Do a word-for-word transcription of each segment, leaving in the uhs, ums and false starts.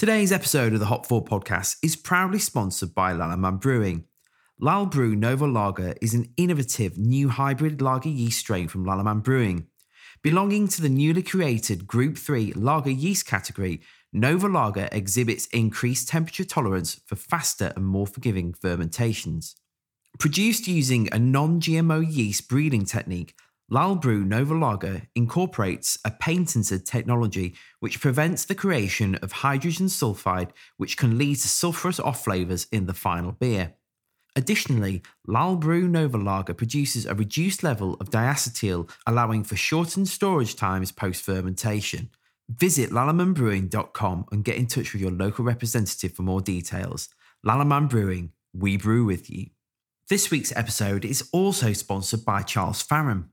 Today's episode of the Hop four Podcast is proudly sponsored by Lallemand Brewing. Lalbrew Nova Lager is an innovative new hybrid lager yeast strain from Lallemand Brewing. Belonging to the newly created Group three lager yeast category, Nova Lager exhibits increased temperature tolerance for faster and more forgiving fermentations. Produced using a non-G M O yeast breeding technique, Lalbrew Nova Lager incorporates a patented technology which prevents the creation of hydrogen sulfide, which can lead to sulfurous off-flavours in the final beer. Additionally, Lalbrew Nova Lager produces a reduced level of diacetyl, allowing for shortened storage times post-fermentation. Visit Lallemand Brewing dot com and get in touch with your local representative for more details. Lallemand Brewing, we brew with you. This week's episode is also sponsored by Charles Faram.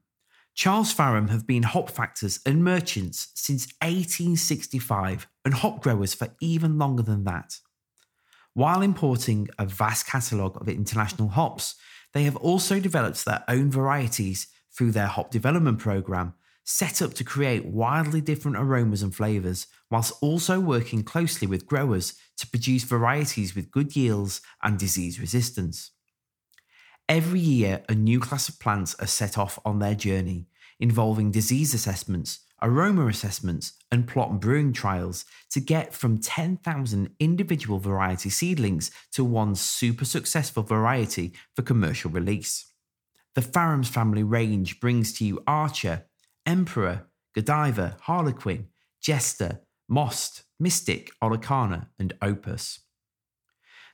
Charles Faram have been hop factors and merchants since eighteen sixty-five and hop growers for even longer than that. While importing a vast catalogue of international hops, they have also developed their own varieties through their hop development programme, set up to create wildly different aromas and flavours, whilst also working closely with growers to produce varieties with good yields and disease resistance. Every year, a new class of plants are set off on their journey, involving disease assessments, aroma assessments, and plot and brewing trials to get from ten thousand individual variety seedlings to one super successful variety for commercial release. The Farams family range brings to you Archer, Emperor, Godiva, Harlequin, Jester, Most, Mystic, Olicana, and Opus.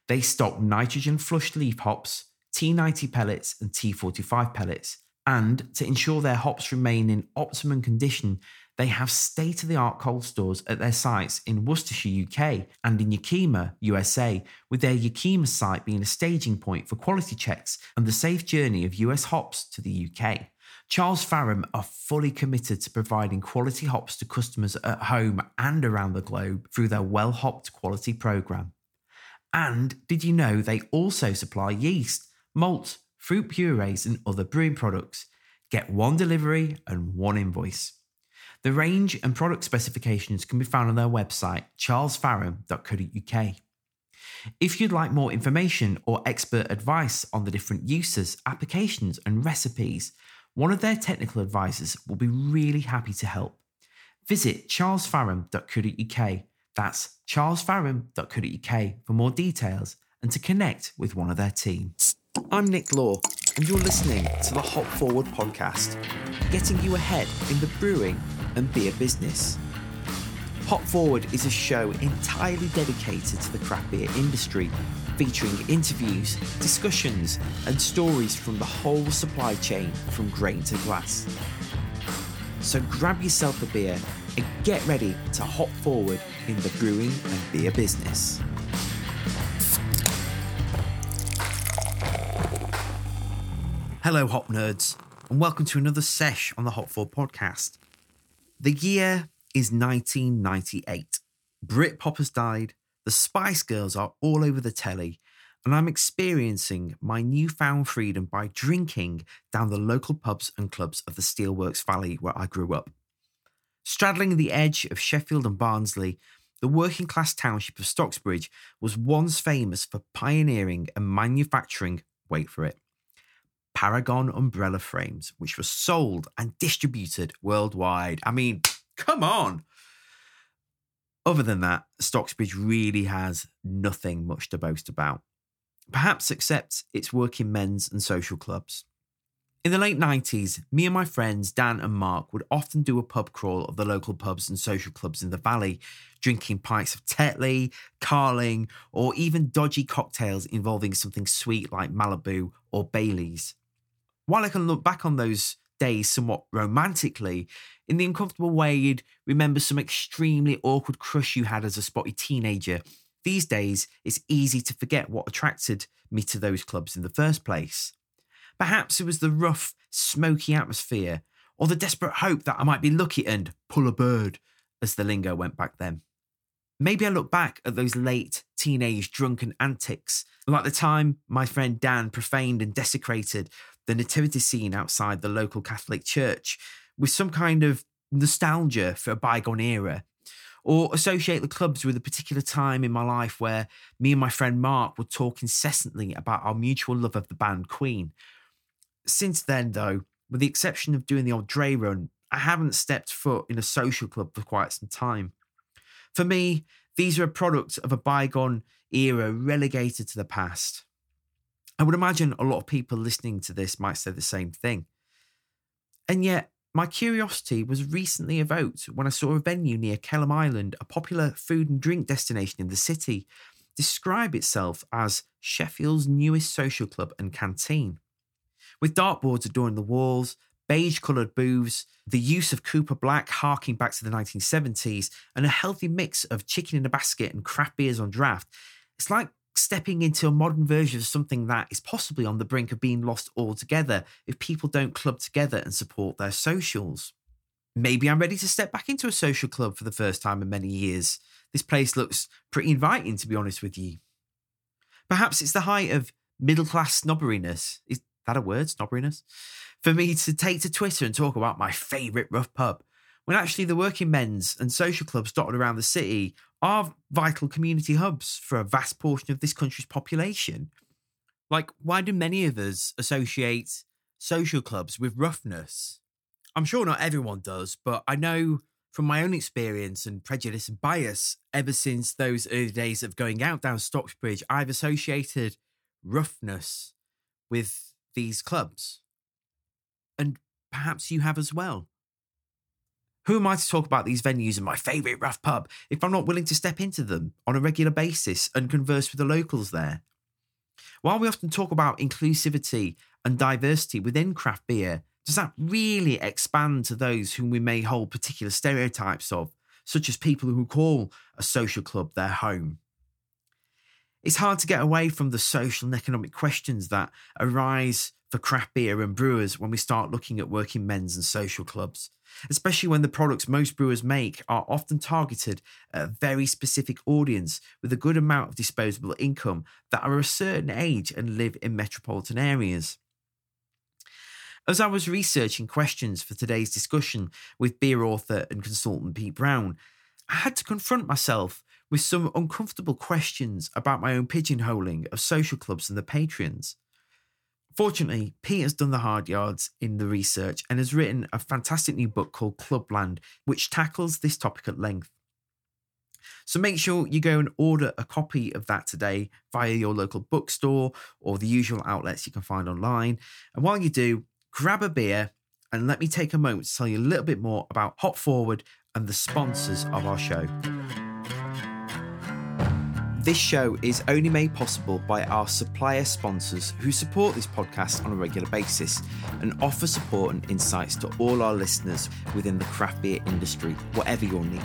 They stock nitrogen flushed leaf hops, T ninety pellets and T forty-five pellets, and to ensure their hops remain in optimum condition, they have state-of-the-art cold stores at their sites in Worcestershire, U K, and in Yakima, U S A, with their Yakima site being a staging point for quality checks and the safe journey of U S hops to the U K. Charles Faram are fully committed to providing quality hops to customers at home and around the globe through their well-hopped quality programme. And did you know they also supply yeast, malt, fruit purees and other brewing products? Get one delivery and one invoice. The range and product specifications can be found on their website, Charles Faram dot co dot U K. If you'd like more information or expert advice on the different uses, applications and recipes, one of their technical advisors will be really happy to help. Visit Charles Faram dot co dot U K. That's Charles Faram dot co dot U K for more details and to connect with one of their team. I'm Nick Law, and you're listening to the Hop Forward podcast, getting you ahead in the brewing and beer business. Hop Forward is a show entirely dedicated to the craft beer industry, featuring interviews, discussions, and stories from the whole supply chain, from grain to glass. So grab yourself a beer and get ready to hop forward in the brewing and beer business. Hello, hop nerds, and welcome to another sesh on the Hop four Podcast. The year is nineteen ninety-eight. Britpop has died, the Spice Girls are all over the telly, and I'm experiencing my newfound freedom by drinking down the local pubs and clubs of the Steelworks Valley where I grew up. Straddling the edge of Sheffield and Barnsley, the working-class township of Stocksbridge was once famous for pioneering and manufacturing, wait for it, Paragon umbrella frames, which were sold and distributed worldwide. I mean, come on! Other than that, Stocksbridge really has nothing much to boast about, perhaps except its working men's and social clubs. In the late nineties, me and my friends Dan and Mark would often do a pub crawl of the local pubs and social clubs in the valley, drinking pints of Tetley, Carling, or even dodgy cocktails involving something sweet like Malibu or Baileys. While I can look back on those days somewhat romantically, in the uncomfortable way you'd remember some extremely awkward crush you had as a spotty teenager, these days it's easy to forget what attracted me to those clubs in the first place. Perhaps it was the rough, smoky atmosphere, or the desperate hope that I might be lucky and pull a bird, as the lingo went back then. Maybe I look back at those late teenage drunken antics, like the time my friend Dan profaned and desecrated the nativity scene outside the local Catholic church, with some kind of nostalgia for a bygone era, or associate the clubs with a particular time in my life where me and my friend Mark would talk incessantly about our mutual love of the band Queen. Since then, though, with the exception of doing the old Dre run, I haven't stepped foot in a social club for quite some time. For me, these are a product of a bygone era relegated to the past. I would imagine a lot of people listening to this might say the same thing. And yet, my curiosity was recently evoked when I saw a venue near Kelham Island, a popular food and drink destination in the city, describe itself as Sheffield's newest social club and canteen. With dartboards adorning the walls, beige-coloured booths, the use of Cooper Black harking back to the nineteen seventies, and a healthy mix of chicken in a basket and craft beers on draft, it's like stepping into a modern version of something that is possibly on the brink of being lost altogether if people don't club together and support their socials. Maybe I'm ready to step back into a social club for the first time in many years. This place looks pretty inviting, to be honest with you. Perhaps it's the height of middle-class snobberiness. Is that a word, snobberiness? For me to take to Twitter and talk about my favourite rough pub, when actually the working men's and social clubs dotted around the city are vital community hubs for a vast portion of this country's population. Like, why do many of us associate social clubs with roughness? I'm sure not everyone does, but I know from my own experience and prejudice and bias, ever since those early days of going out down Stocksbridge, I've associated roughness with these clubs. And perhaps you have as well. Who am I to talk about these venues and my favourite rough pub if I'm not willing to step into them on a regular basis and converse with the locals there? While we often talk about inclusivity and diversity within craft beer, does that really expand to those whom we may hold particular stereotypes of, such as people who call a social club their home? It's hard to get away from the social and economic questions that arise for craft beer and brewers when we start looking at working men's and social clubs, especially when the products most brewers make are often targeted at a very specific audience with a good amount of disposable income that are a certain age and live in metropolitan areas. As I was researching questions for today's discussion with beer author and consultant Pete Brown, I had to confront myself with some uncomfortable questions about my own pigeonholing of social clubs and the patrons. Fortunately, Pete has done the hard yards in the research and has written a fantastic new book called Clubland, which tackles this topic at length. So make sure you go and order a copy of that today via your local bookstore or the usual outlets you can find online. And while you do, grab a beer and let me take a moment to tell you a little bit more about Hop Forward and the sponsors of our show. This show is only made possible by our supplier sponsors who support this podcast on a regular basis and offer support and insights to all our listeners within the craft beer industry, whatever your need.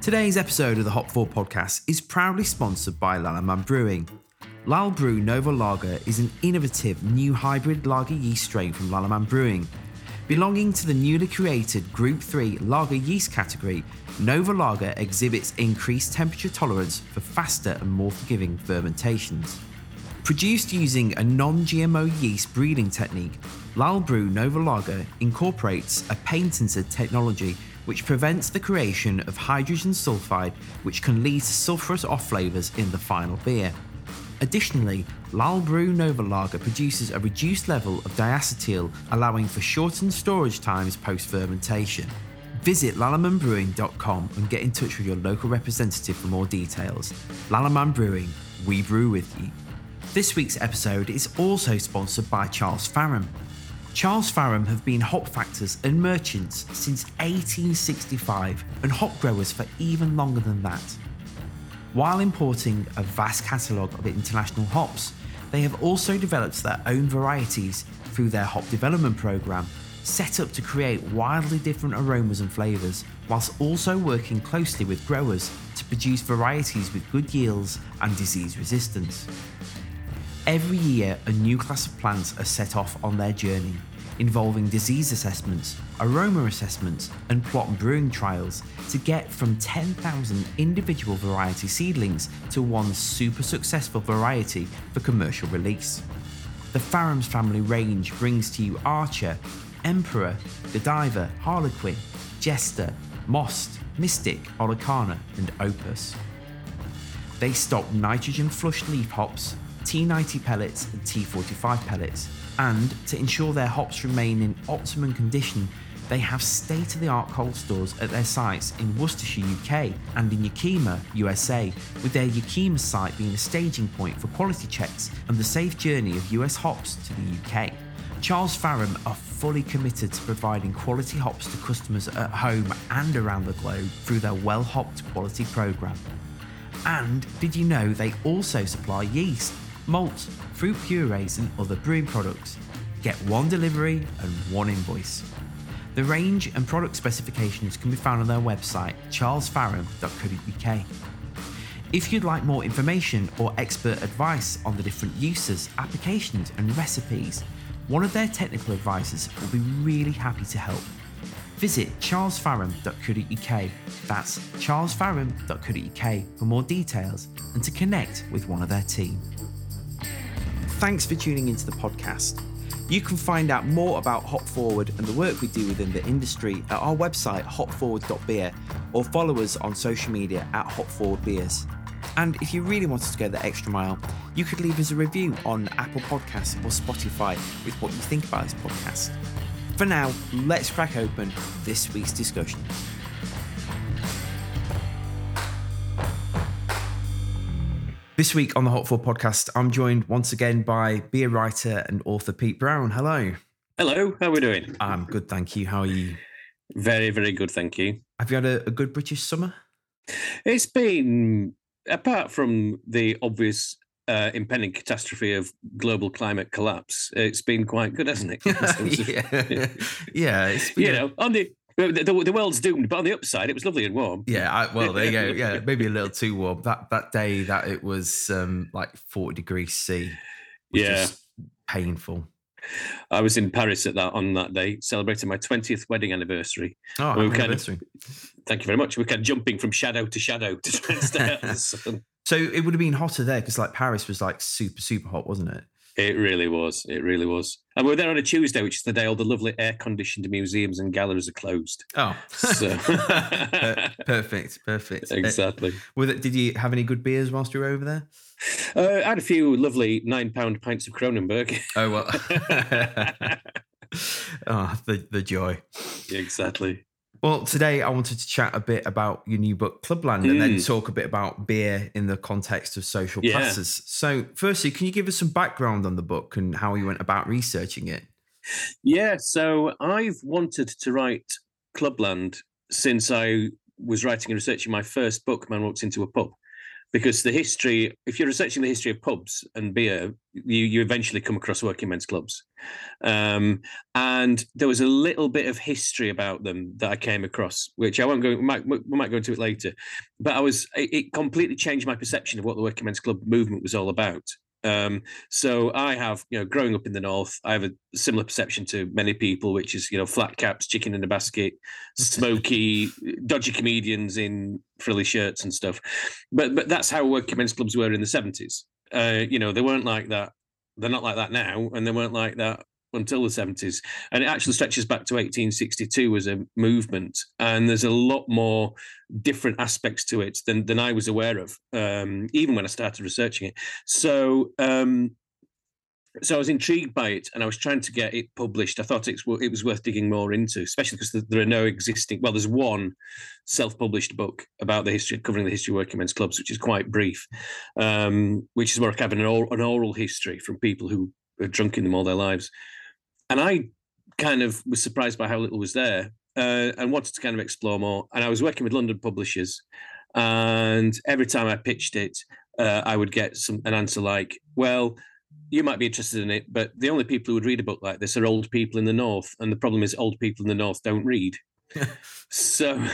Today's episode of the Hop four Podcast is proudly sponsored by Lallemand Brewing. Lalbrew Nova Lager is an innovative new hybrid lager yeast strain from Lallemand Brewing. Belonging to the newly created Group three lager yeast category, Nova Lager exhibits increased temperature tolerance for faster and more forgiving fermentations. Produced using a non-G M O yeast breeding technique, Lalbrew Nova Lager incorporates a patented technology which prevents the creation of hydrogen sulfide, which can lead to sulfurous off-flavours in the final beer. Additionally, Lalbrew Nova Lager produces a reduced level of diacetyl, allowing for shortened storage times post-fermentation. Visit Lallemand Brewing dot com and get in touch with your local representative for more details. Lallemand Brewing, we brew with you. This week's episode is also sponsored by Charles Faram. Charles Faram have been hop factors and merchants since eighteen sixty-five and hop growers for even longer than that. While importing a vast catalogue of international hops, they have also developed their own varieties through their hop development programme, set up to create wildly different aromas and flavours, whilst also working closely with growers to produce varieties with good yields and disease resistance. Every year, a new class of plants are set off on their journey, involving disease assessments, aroma assessments, and plot and brewing trials to get from ten thousand individual variety seedlings to one super successful variety for commercial release. The Farams family range brings to you Archer, Emperor, Godiva, Harlequin, Jester, Most, Mystic, Olicana and Opus. They stock nitrogen flushed leaf hops, T ninety pellets and T forty-five pellets, and to ensure their hops remain in optimum condition, they have state-of-the-art cold stores at their sites in Worcestershire, U K and in Yakima, U S A, with their Yakima site being a staging point for quality checks and the safe journey of U S hops to the U K. Charles Faram are fully committed to providing quality hops to customers at home and around the globe through their well-hopped quality programme. And did you know they also supply yeast, malt, fruit purees and other brewing products? Get one delivery and one invoice. The range and product specifications can be found on their website, charles faram dot co dot u k. If you'd like more information or expert advice on the different uses, applications and recipes, one of their technical advisors will be really happy to help. Visit charles faram dot co dot u k, that's charles faram dot co dot u k for more details and to connect with one of their team. Thanks for tuning into the podcast. You can find out more about Hop Forward and the work we do within the industry at our website hop forward dot beer or follow us on social media at hop forward beers. And if you really wanted to go the extra mile, you could leave us a review on Apple Podcasts or Spotify with what you think about this podcast. For now, let's crack open this week's discussion. This week on the Hot four Podcast, I'm joined once again by beer writer and author Pete Brown. Hello. Hello, how are we doing? I'm good, thank you. How are you? Very, very good, thank you. Have you had a, a good British summer? It's been, apart from the obvious uh, impending catastrophe of global climate collapse, it's been quite good, hasn't it? yeah. yeah. yeah it's been, you know, on the... The, the, the world's doomed, but on the upside, it was lovely and warm. Yeah, I, well, there you go. Yeah, maybe a little too warm. That that day that it was um, like forty degrees C was yeah. just painful. I was in Paris at that on that day, celebrating my twentieth wedding anniversary. Oh, we happy anniversary. Of, thank you very much. We were kind of jumping from shadow to shadow to try and stay out of the sun. So it would have been hotter there because like Paris was like super, super hot, wasn't it? It really was. It really was. And we were there on a Tuesday, which is the day all the lovely air-conditioned museums and galleries are closed. Oh. So. perfect, perfect. Exactly. Uh, did you have any good beers whilst you were over there? Uh, I had a few lovely nine-pound pints of Kronenberg. Oh, well. oh, the, the joy. Exactly. Well, today I wanted to chat a bit about your new book, Clubland, and mm. then talk a bit about beer in the context of social yeah. classes. So firstly, can you give us some background on the book and how you went about researching it? Yeah, so I've wanted to write Clubland since I was writing and researching my first book, Man Walks Into a Pub, because the history, if you're researching the history of pubs and beer, you, you eventually come across working men's clubs. Um, and there was a little bit of history about them that I came across, which I won't go, we might, we might go into it later, but I was, it, it completely changed my perception of what the working men's club movement was all about. Um, so I have, you know, growing up in the North, I have a similar perception to many people, which is, you know, flat caps, chicken in a basket, smoky, dodgy comedians in frilly shirts and stuff. But but that's how working men's clubs were in the seventies. Uh, you know, they weren't like that. They're not like that now, and they weren't like that until the seventies. And it actually stretches back to eighteen sixty-two as a movement. And there's a lot more different aspects to it than, than I was aware of, um, even when I started researching it. So, um, so I was intrigued by it and I was trying to get it published. I thought it's, it was worth digging more into, especially because there are no existing, well, there's one self-published book about the history, covering the history of working men's clubs, which is quite brief, um, which is more like having an oral, an oral history from people who are drunk in them all their lives. And I kind of was surprised by how little was there uh, and wanted to kind of explore more. And I was working with London publishers, and every time I pitched it, uh, I would get some an answer like, well, you might be interested in it, but the only people who would read a book like this are old people in the North. And the problem is old people in the North don't read. so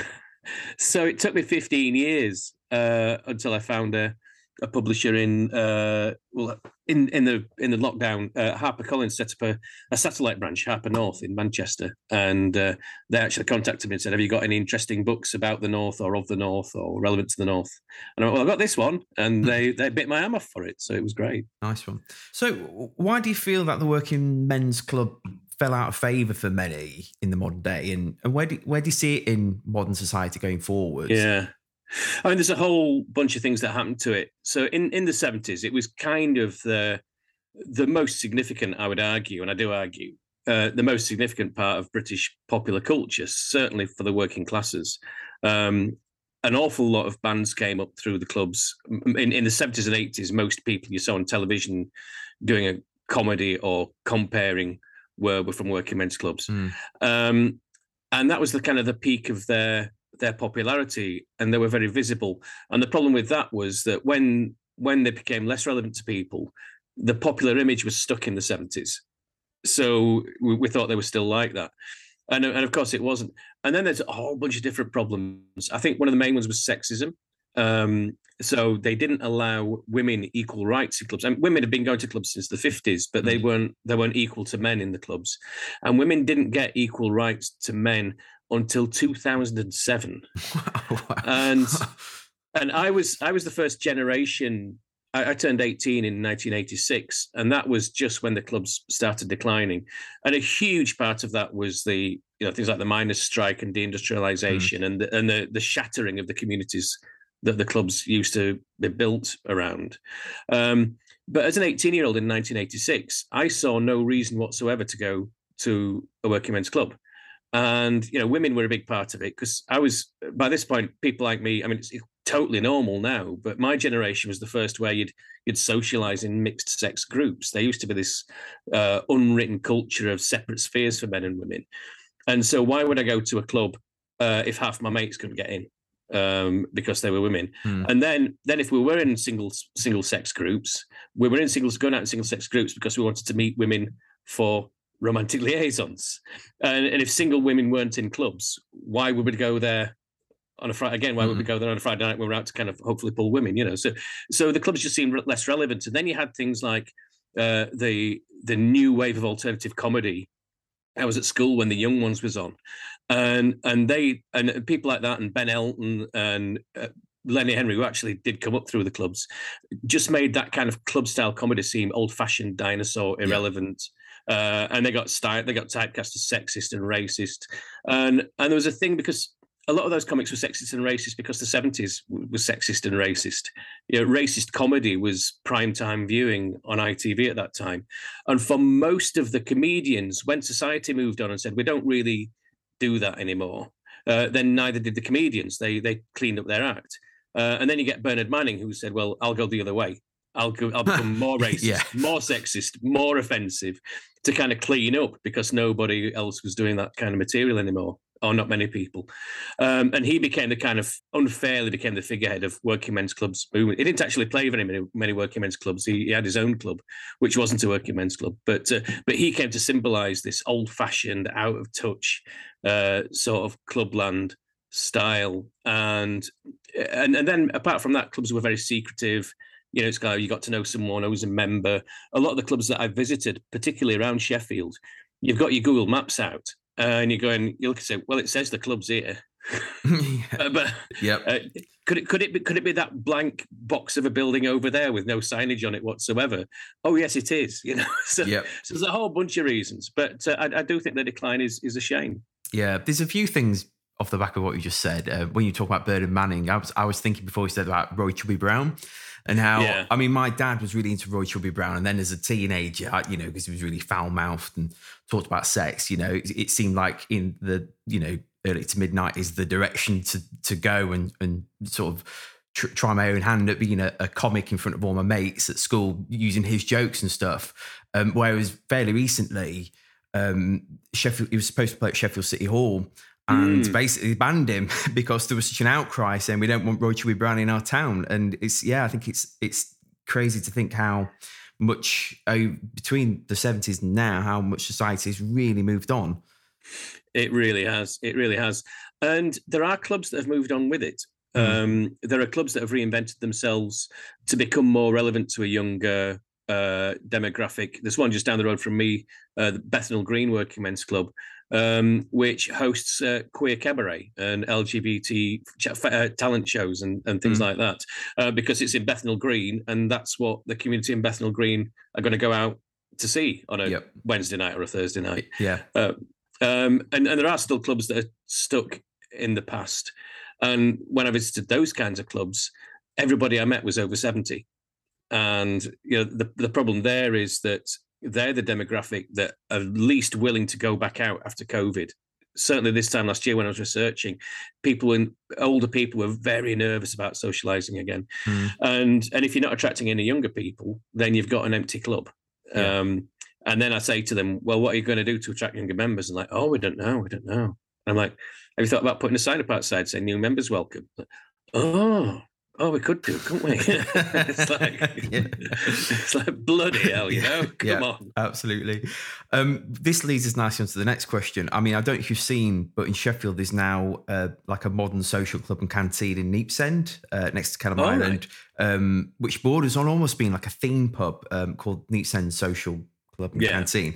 so it took me fifteen years uh, until I found a, a publisher in... Uh, well. In, in the in the lockdown, uh, HarperCollins set up a, a satellite branch, Harper North, in Manchester, and uh, they actually contacted me and said, "Have you got any interesting books about the North or of the North or relevant to the North?" And I went, "Well, I've got this one," and they they bit my arm off for it, so it was great. Nice one. So, why do you feel that the working men's club fell out of favour for many in the modern day, and, and where do where do you see it in modern society going forward? Yeah, I mean, there's a whole bunch of things that happened to it. So in, in the seventies, it was kind of the the most significant, I would argue, and I do argue, uh, the most significant part of British popular culture, certainly for the working classes. Um, an awful lot of bands came up through the clubs. In, in the seventies and eighties, most people you saw on television doing a comedy or comparing were, were from working men's clubs. Mm. Um, and that was the kind of the peak of their... their popularity, and they were very visible. And the problem with that was that when when they became less relevant to people, the popular image was stuck in the seventies. So we, we thought they were still like that. And, and of course it wasn't. And then there's a whole bunch of different problems. I think one of the main ones was sexism. Um, so they didn't allow women equal rights in clubs. I mean, women had been going to clubs since the fifties, but they weren't they weren't equal to men in the clubs. And women didn't get equal rights to men until two thousand seven. Wow. And and I was I was the first generation. I, I turned eighteen in nineteen eighty-six, and that was just when the clubs started declining. And a huge part of that was the you know things like the miners' strike and deindustrialization mm. and the, and the the shattering of the communities that the clubs used to be built around. Um, but as an eighteen-year-old in nineteen eighty-six, I saw no reason whatsoever to go to a working men's club. And, you know, women were a big part of it because I was, by this point, people like me, I mean, it's, it's totally normal now, but my generation was the first where you'd you'd socialise in mixed sex groups. There used to be this uh, unwritten culture of separate spheres for men and women. And so why would I go to a club uh, if half my mates couldn't get in um, because they were women? Mm. And then then if we were in single single sex groups, we were in singles going out in single sex groups because we wanted to meet women for romantic liaisons. And, and if single women weren't in clubs, why would we go there on a Friday? Again, why mm. would we go there on a Friday night when we're out to kind of hopefully pull women, you know? So so the clubs just seemed less relevant. And then you had things like uh, the the new wave of alternative comedy. I was at school when The Young Ones was on. And and they and people like that and Ben Elton and uh, Lenny Henry, who actually did come up through the clubs, just made that kind of club-style comedy seem old-fashioned, dinosaur, irrelevant. Yeah. Uh, and they got sty- they got typecast as sexist and racist, and and there was a thing because a lot of those comics were sexist and racist because the seventies w- was sexist and racist. You know, racist comedy was prime time viewing on I T V at that time, and for most of the comedians, when society moved on and said we don't really do that anymore, uh, then neither did the comedians. They they cleaned up their act, uh, and then you get Bernard Manning who said, well, I'll go the other way. I'll go, I'll become more racist, yeah. more sexist, more offensive to kind of clean up because nobody else was doing that kind of material anymore, or not many people. Um, and he became the kind of, unfairly became the figurehead of working men's clubs movement. He didn't actually play very many, many working men's clubs. He, he had his own club, which wasn't a working men's club. But uh, but he came to symbolise this old-fashioned, out-of-touch uh, sort of clubland style. And, and and then apart from that, clubs were very secretive. You know, it's kind of, you got to know someone who was a member. A lot of the clubs that I've visited, particularly around Sheffield, you've got your Google Maps out uh, and you're going, you look and say, well, it says the club's here. uh, but yep. uh, could it could it be, could it be that blank box of a building over there with no signage on it whatsoever? Oh, yes, it is. You know, so, yep. so there's a whole bunch of reasons. But uh, I, I do think the decline is is a shame. Yeah, there's a few things off the back of what you just said. Uh, when you talk about Bernard Manning, I was I was thinking before you said about Roy Chubby Brown. And how, yeah. I mean, my dad was really into Roy Chubby Brown. And then as a teenager, I, you know, because he was really foul-mouthed and talked about sex, you know, it, it seemed like in the, you know, early to mid-nineties, the direction to to go and, and sort of tr- try my own hand at being a, a comic in front of all my mates at school, using his jokes and stuff. Um, whereas fairly recently, um, Sheffield, he was supposed to play at Sheffield City Hall. And mm. basically banned him because there was such an outcry saying we don't want Roy Chubby Brown in our town. And it's, yeah, I think it's it's crazy to think how much, uh, between the seventies and now, how much society's really moved on. It really has. It really has. And there are clubs that have moved on with it. Mm. Um, there are clubs that have reinvented themselves to become more relevant to a younger uh, demographic. There's one just down the road from me, uh, the Bethnal Green Working Men's Club, Um, which hosts uh, queer cabaret and L G B T ch- uh, talent shows and, and things mm. like that, uh, because it's in Bethnal Green, and that's what the community in Bethnal Green are going to go out to see on a yep. Wednesday night or a Thursday night. Yeah. Uh, um, and, and there are still clubs that are stuck in the past. And when I visited those kinds of clubs, everybody I met was over seventy. And you know, the, the problem there is that they're the demographic that are least willing to go back out after COVID. Certainly this time last year when I was researching, people and older people were very nervous about socializing again. Mm. And and if you're not attracting any younger people, then you've got an empty club. Yeah. Um, and then I say to them, well, what are you going to do to attract younger members? And like, oh, we don't know. We don't know. I'm like, have you thought about putting a sign up outside saying new members welcome? Like, oh, oh, we could do, couldn't we? It's like, yeah. It's like bloody hell, you know? Come yeah, on. Absolutely. Um, this leads us nicely onto the next question. I mean, I don't know if you've seen, but in Sheffield, there's now uh, like a modern social club and canteen in Neepsend, uh, next to Kellam oh, Island, right. um, which borders on almost being like a theme pub um, called Neepsend Social Club and yeah. Canteen.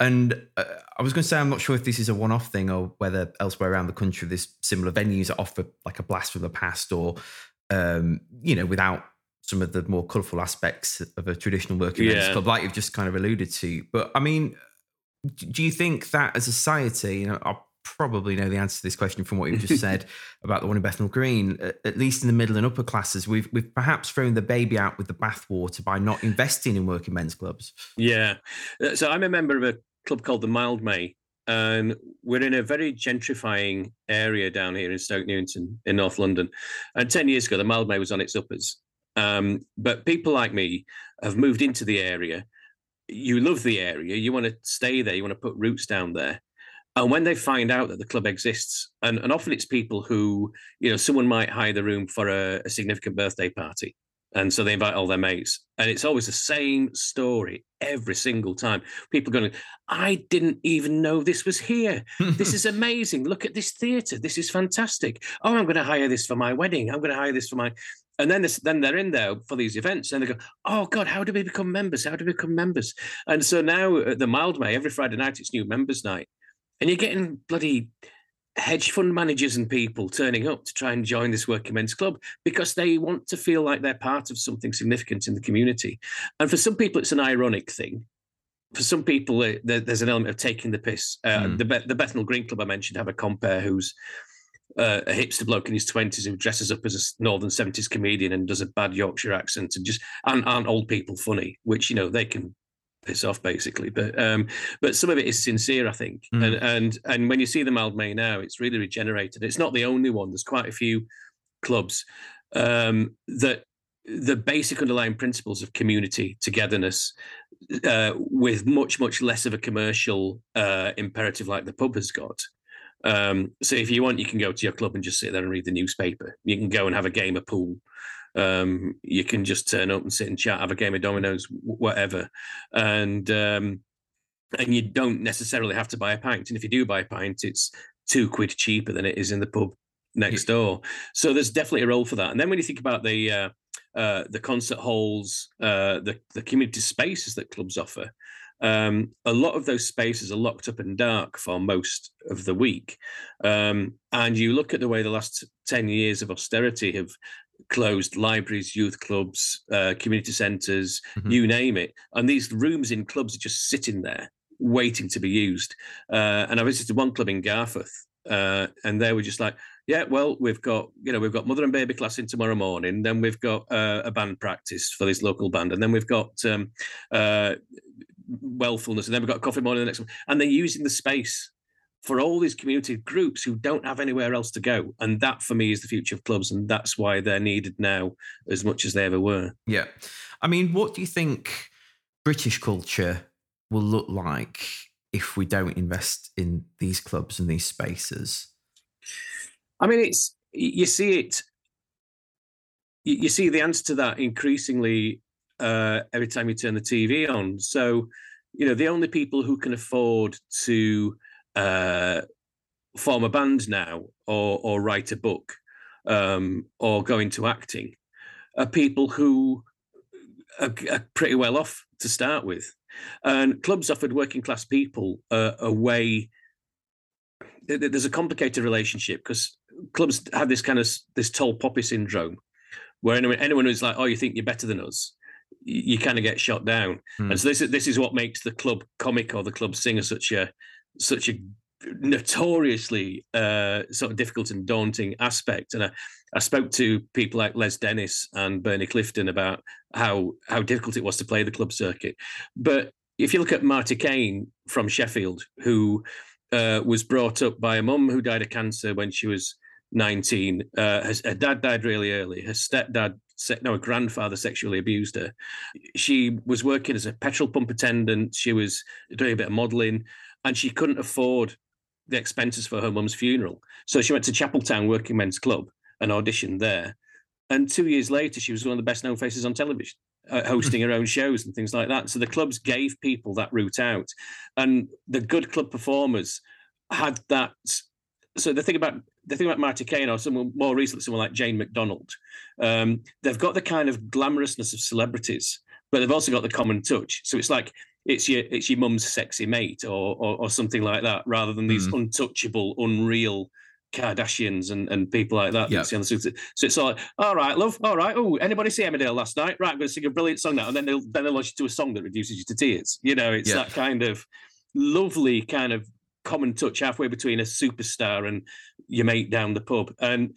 And uh, I was going to say, I'm not sure if this is a one-off thing or whether elsewhere around the country there's similar venues that offer like a blast from the past or Um, you know, without some of the more colourful aspects of a traditional working men's yeah. club, like you've just kind of alluded to. But I mean, do you think that as a society, you know, I probably know the answer to this question from what you've just said about the one in Bethnal Green, at least in the middle and upper classes, we've we've perhaps thrown the baby out with the bathwater by not investing in working men's clubs. Yeah. So I'm a member of a club called The Mildmay, and we're in a very gentrifying area down here in Stoke Newington in North London. And ten years ago, the Mildmay was on its uppers. Um, but people like me have moved into the area. You love the area. You want to stay there. You want to put roots down there. And when they find out that the club exists, and, and often it's people who, you know, someone might hire the room for a, a significant birthday party. And so they invite all their mates. And it's always the same story every single time. People going, I didn't even know this was here. This is amazing. Look at this theatre. This is fantastic. Oh, I'm going to hire this for my wedding. I'm going to hire this for my... And then, this, then they're in there for these events. And they go, oh, God, how do we become members? How do we become members? And so now at the Mildmay, every Friday night, it's new members night. And you're getting bloody hedge fund managers and people turning up to try and join this working men's club because they want to feel like they're part of something significant in the community. And for some people, it's an ironic thing. For some people, it, there, there's an element of taking the piss. Uh, mm. the, the Bethnal Green Club I mentioned have a compere who's uh, a hipster bloke in his twenties who dresses up as a northern seventies comedian and does a bad Yorkshire accent and just aren't, aren't old people funny, which, you know, they can piss off basically, but um but some of it is sincere, I think. Mm. and and and when you see the Mildmay now, it's really regenerated. It's not the only one. There's quite a few clubs um that the basic underlying principles of community, togetherness, uh with much much less of a commercial uh imperative like the pub has got. Um so if you want, you can go to your club and just sit there and read the newspaper. You can go and have a game of pool. Um, you can just turn up and sit and chat, have a game of dominoes, whatever, and um, and you don't necessarily have to buy a pint. And if you do buy a pint, it's two quid cheaper than it is in the pub next door. So there's definitely a role for that. And then when you think about the uh, uh, the concert halls, uh, the the community spaces that clubs offer, um, a lot of those spaces are locked up and dark for most of the week. Um, and you look at the way the last ten years of austerity have closed libraries, youth clubs, uh, community centres, mm-hmm. you name it. And these rooms in clubs are just sitting there waiting to be used. Uh, and I visited one club in Garforth uh, and they were just like, yeah, well, we've got, you know, we've got mother and baby class in tomorrow morning. Then we've got uh, a band practice for this local band. And then we've got um, uh, wellfulness. And then we've got coffee morning the next one. And they're using the space for all these community groups who don't have anywhere else to go. And that, for me, is the future of clubs. And that's why they're needed now as much as they ever were. Yeah. I mean, what do you think British culture will look like if we don't invest in these clubs and these spaces? I mean, it's you see it. You see the answer to that increasingly uh, every time you turn the T V on. So, you know, the only people who can afford to uh form a band now or or write a book um or go into acting are people who are, are pretty well off to start with. And clubs offered working class people uh, a way. There's a complicated relationship because clubs had this kind of this tall poppy syndrome where anyone, anyone who's like, oh, you think you're better than us, you kind of get shot down. Mm. And so this is this is what makes the club comic or the club singer such a such a notoriously uh, sort of difficult and daunting aspect. And I, I spoke to people like Les Dennis and Bernie Clifton about how how difficult it was to play the club circuit. But if you look at Marty Kane from Sheffield, who uh, was brought up by a mum who died of cancer when she was nineteen, uh, her, her dad died really early, her stepdad, no, her grandfather sexually abused her. She was working as a petrol pump attendant, she was doing a bit of modelling, and she couldn't afford the expenses for her mum's funeral. So she went to Chapel Town Working Men's Club and auditioned there. And two years later, she was one of the best-known faces on television, uh, hosting her own shows and things like that. So the clubs gave people that route out. And the good club performers had that. So the thing about the thing about Marty Kane, or someone more recently, someone like Jane McDonald, um, they've got the kind of glamorousness of celebrities, but they've also got the common touch. So it's like, it's your it's your mum's sexy mate or, or or something like that, rather than these mm. untouchable, unreal Kardashians and, and people like that. Yep. So it's all like, all right, love, all right. Oh, anybody see Emmerdale last night? Right, I'm going to sing a brilliant song now. And then they'll then they'll launch you to a song that reduces you to tears. You know, it's yeah. that kind of lovely kind of common touch halfway between a superstar and your mate down the pub. And,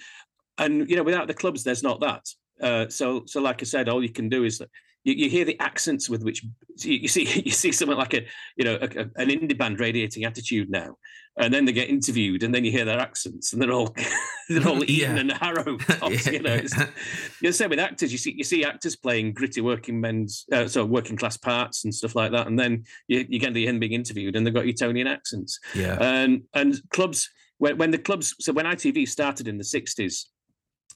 and you know, without the clubs, there's not that. Uh, so, so like I said, all you can do is... You, you hear the accents with which you see you see something like a you know a, a, an indie band radiating attitude now, and then they get interviewed, and then you hear their accents, and they're all they're all Eton yeah. and Harrow tops, yeah. you know. It's, you know, same with actors. You see you see actors playing gritty working men's uh, so working class parts and stuff like that, and then you, you get the end being interviewed, and they've got Etonian accents. Yeah, and and clubs when when the clubs so when I T V started in the sixties,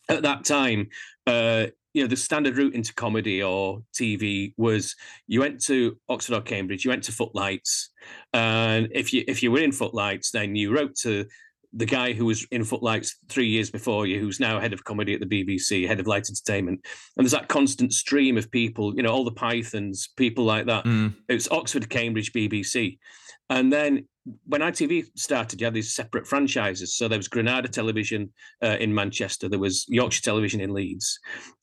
at that time. Uh, You know, the standard route into comedy or T V was you went to Oxford or Cambridge, you went to Footlights, and if you if you were in Footlights, then you wrote to the guy who was in Footlights three years before you, who's now head of comedy at the B B C, head of light entertainment. And there's that constant stream of people, you know, all the Pythons, people like that. Mm. It's Oxford, Cambridge, B B C. And then when I T V started, you had these separate franchises. So there was Granada Television uh, in Manchester. There was Yorkshire Television in Leeds.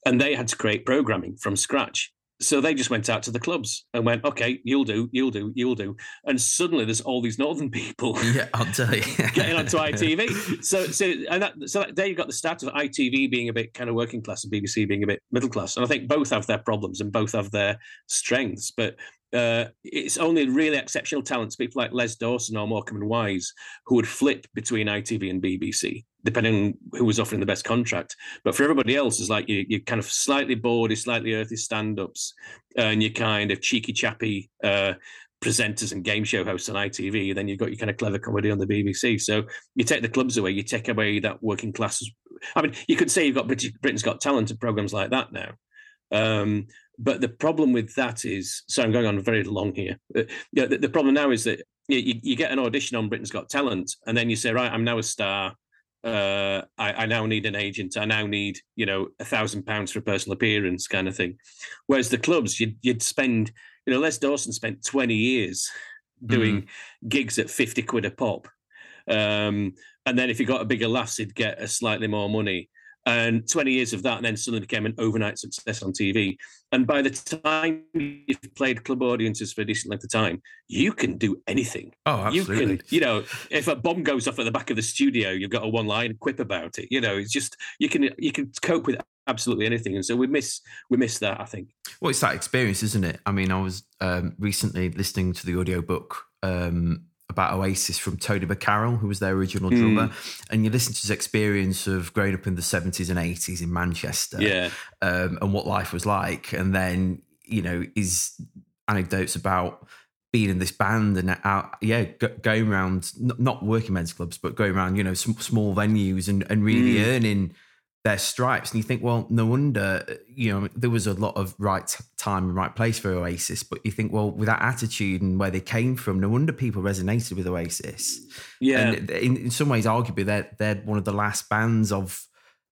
And they had to create programming from scratch. So they just went out to the clubs and went, okay, you'll do, you'll do, you'll do. And suddenly there's all these northern people yeah, I'll tell you. getting onto I T V. So so, and that, so that, there you've got the start of I T V being a bit kind of working class and B B C being a bit middle class. And I think both have their problems and both have their strengths. But Uh, it's only really exceptional talents, people like Les Dawson or Morecambe and Wise, who would flip between I T V and B B C, depending on who was offering the best contract. But for everybody else, it's like you, you're kind of slightly bored, slightly earthy stand-ups, and you're kind of cheeky, chappy uh, presenters and game show hosts on I T V, and then you've got your kind of clever comedy on the B B C. So you take the clubs away, you take away that working class. I mean, you could say you've got British, Britain's Got Talent and programmes like that now. Um, but the problem with that is, so I'm going on very long here. Uh, you know, the, the problem now is that you, you get an audition on Britain's Got Talent, and then you say, right, I'm now a star. Uh, I, I now need an agent. I now need, you know, a thousand pounds for a personal appearance kind of thing. Whereas the clubs, you'd, you'd spend, you know, Les Dawson spent twenty years doing mm-hmm. gigs at fifty quid a pop. Um, and then if you got a bigger laugh, he'd get a slightly more money. And twenty years of that, and then suddenly became an overnight success on T V. And by the time you've played club audiences for a decent length of time, you can do anything. Oh, absolutely. You can, you know, if a bomb goes off at the back of the studio, you've got a one-line quip about it. You know, it's just you can you can cope with absolutely anything. And so we miss we miss that, I think. Well, it's that experience, isn't it? I mean, I was um, recently listening to the audiobook um about Oasis from Tony Vaccaro, who was their original drummer. Mm. And you listen to his experience of growing up in the seventies and eighties in Manchester yeah. um, and what life was like. And then, you know, his anecdotes about being in this band and out, yeah, go, going around, not, not working men's clubs, but going around, you know, some small venues and, and really mm. earning their stripes. And you think, well, no wonder, you know, there was a lot of right time and right place for Oasis, but you think, well, with that attitude and where they came from, no wonder people resonated with Oasis. Yeah. And in, in some ways, arguably, they're, they're one of the last bands of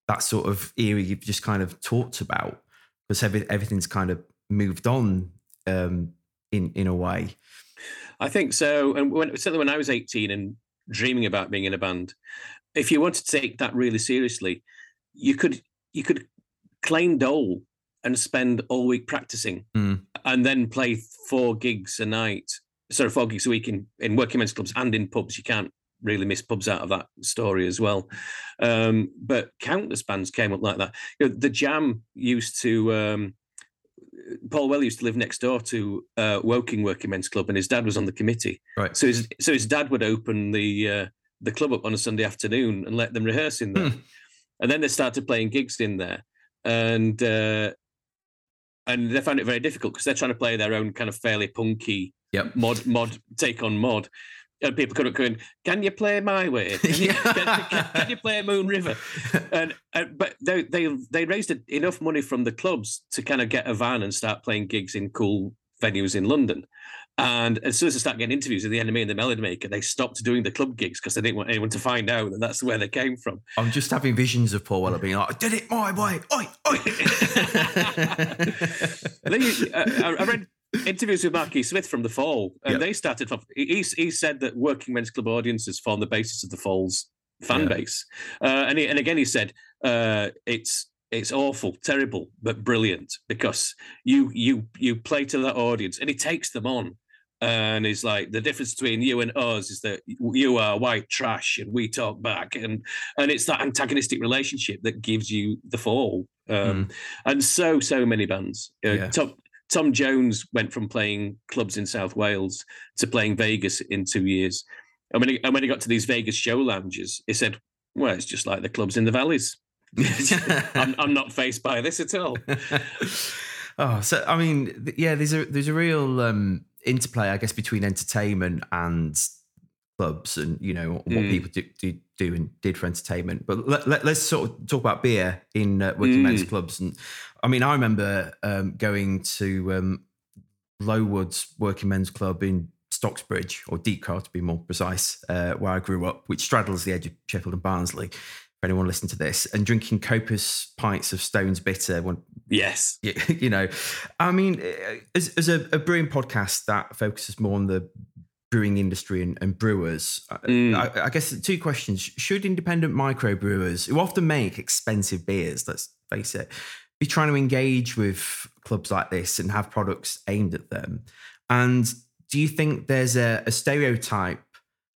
that sort of era you've just kind of talked about, because every, everything's kind of moved on um, in, in a way. I think so. And when, certainly when I was eighteen and dreaming about being in a band, if you want to take that really seriously, you could you could claim dole and spend all week practicing mm. and then play four gigs a night, sorry, four gigs a week in, in working men's clubs and in pubs. You can't really miss pubs out of that story as well. Um, but countless bands came up like that. You know, the Jam used to... Um, Paul Weller used to live next door to uh, Woking Working Men's Club, and his dad was on the committee. Right. So his so his dad would open the uh, the club up on a Sunday afternoon and let them rehearse in there, mm. and then they started playing gigs in there, and uh, and they found it very difficult because they're trying to play their own kind of fairly punky yep. mod mod take on mod. And people couldn't go in, can you play My Way? Can you, can, can, can you play Moon River? And, and But they they they raised enough money from the clubs to kind of get a van and start playing gigs in cool venues in London. And as soon as they start getting interviews with the Enemy and the Melody Maker, they stopped doing the club gigs because they didn't want anyone to find out that that's where they came from. I'm just having visions of Paul Weller being like, I did it my way, oi, oi. I, I read... interviews with Marquis Smith from The Fall, and yep. they started from, he, he said that working men's club audiences form the basis of The Fall's fan yeah. base. Uh, and, he, and again, he said, uh, it's it's awful, terrible, but brilliant, because you you you play to that audience, and he takes them on. And he's like, the difference between you and us is that you are white trash and we talk back. And and it's that antagonistic relationship that gives you The Fall. Um, mm. And so, so many bands. Uh, yeah. top, Tom Jones went from playing clubs in South Wales to playing Vegas in two years. And when he, and when he got to these Vegas show lounges, he said, well, it's just like the clubs in the valleys. I'm, I'm not faced by this at all. Oh, so, I mean, yeah, there's a, there's a real um, interplay, I guess, between entertainment and clubs and, you know, what mm. people do, do do and did for entertainment. But let, let, let's sort of talk about beer in uh, working mm. men's clubs. And I mean, I remember um, going to um, Lowood's Working Men's Club in Stocksbridge, or Deep Car to be more precise, uh, where I grew up, which straddles the edge of Sheffield and Barnsley, for anyone listening to this, and drinking copious pints of Stone's Bitter. One, yes. You, you know, I mean, as, as a, a brewing podcast that focuses more on the brewing industry and, and brewers, mm. I, I guess two questions. Should independent microbrewers, who often make expensive beers, let's face it, be trying to engage with clubs like this and have products aimed at them? And do you think there's a, a stereotype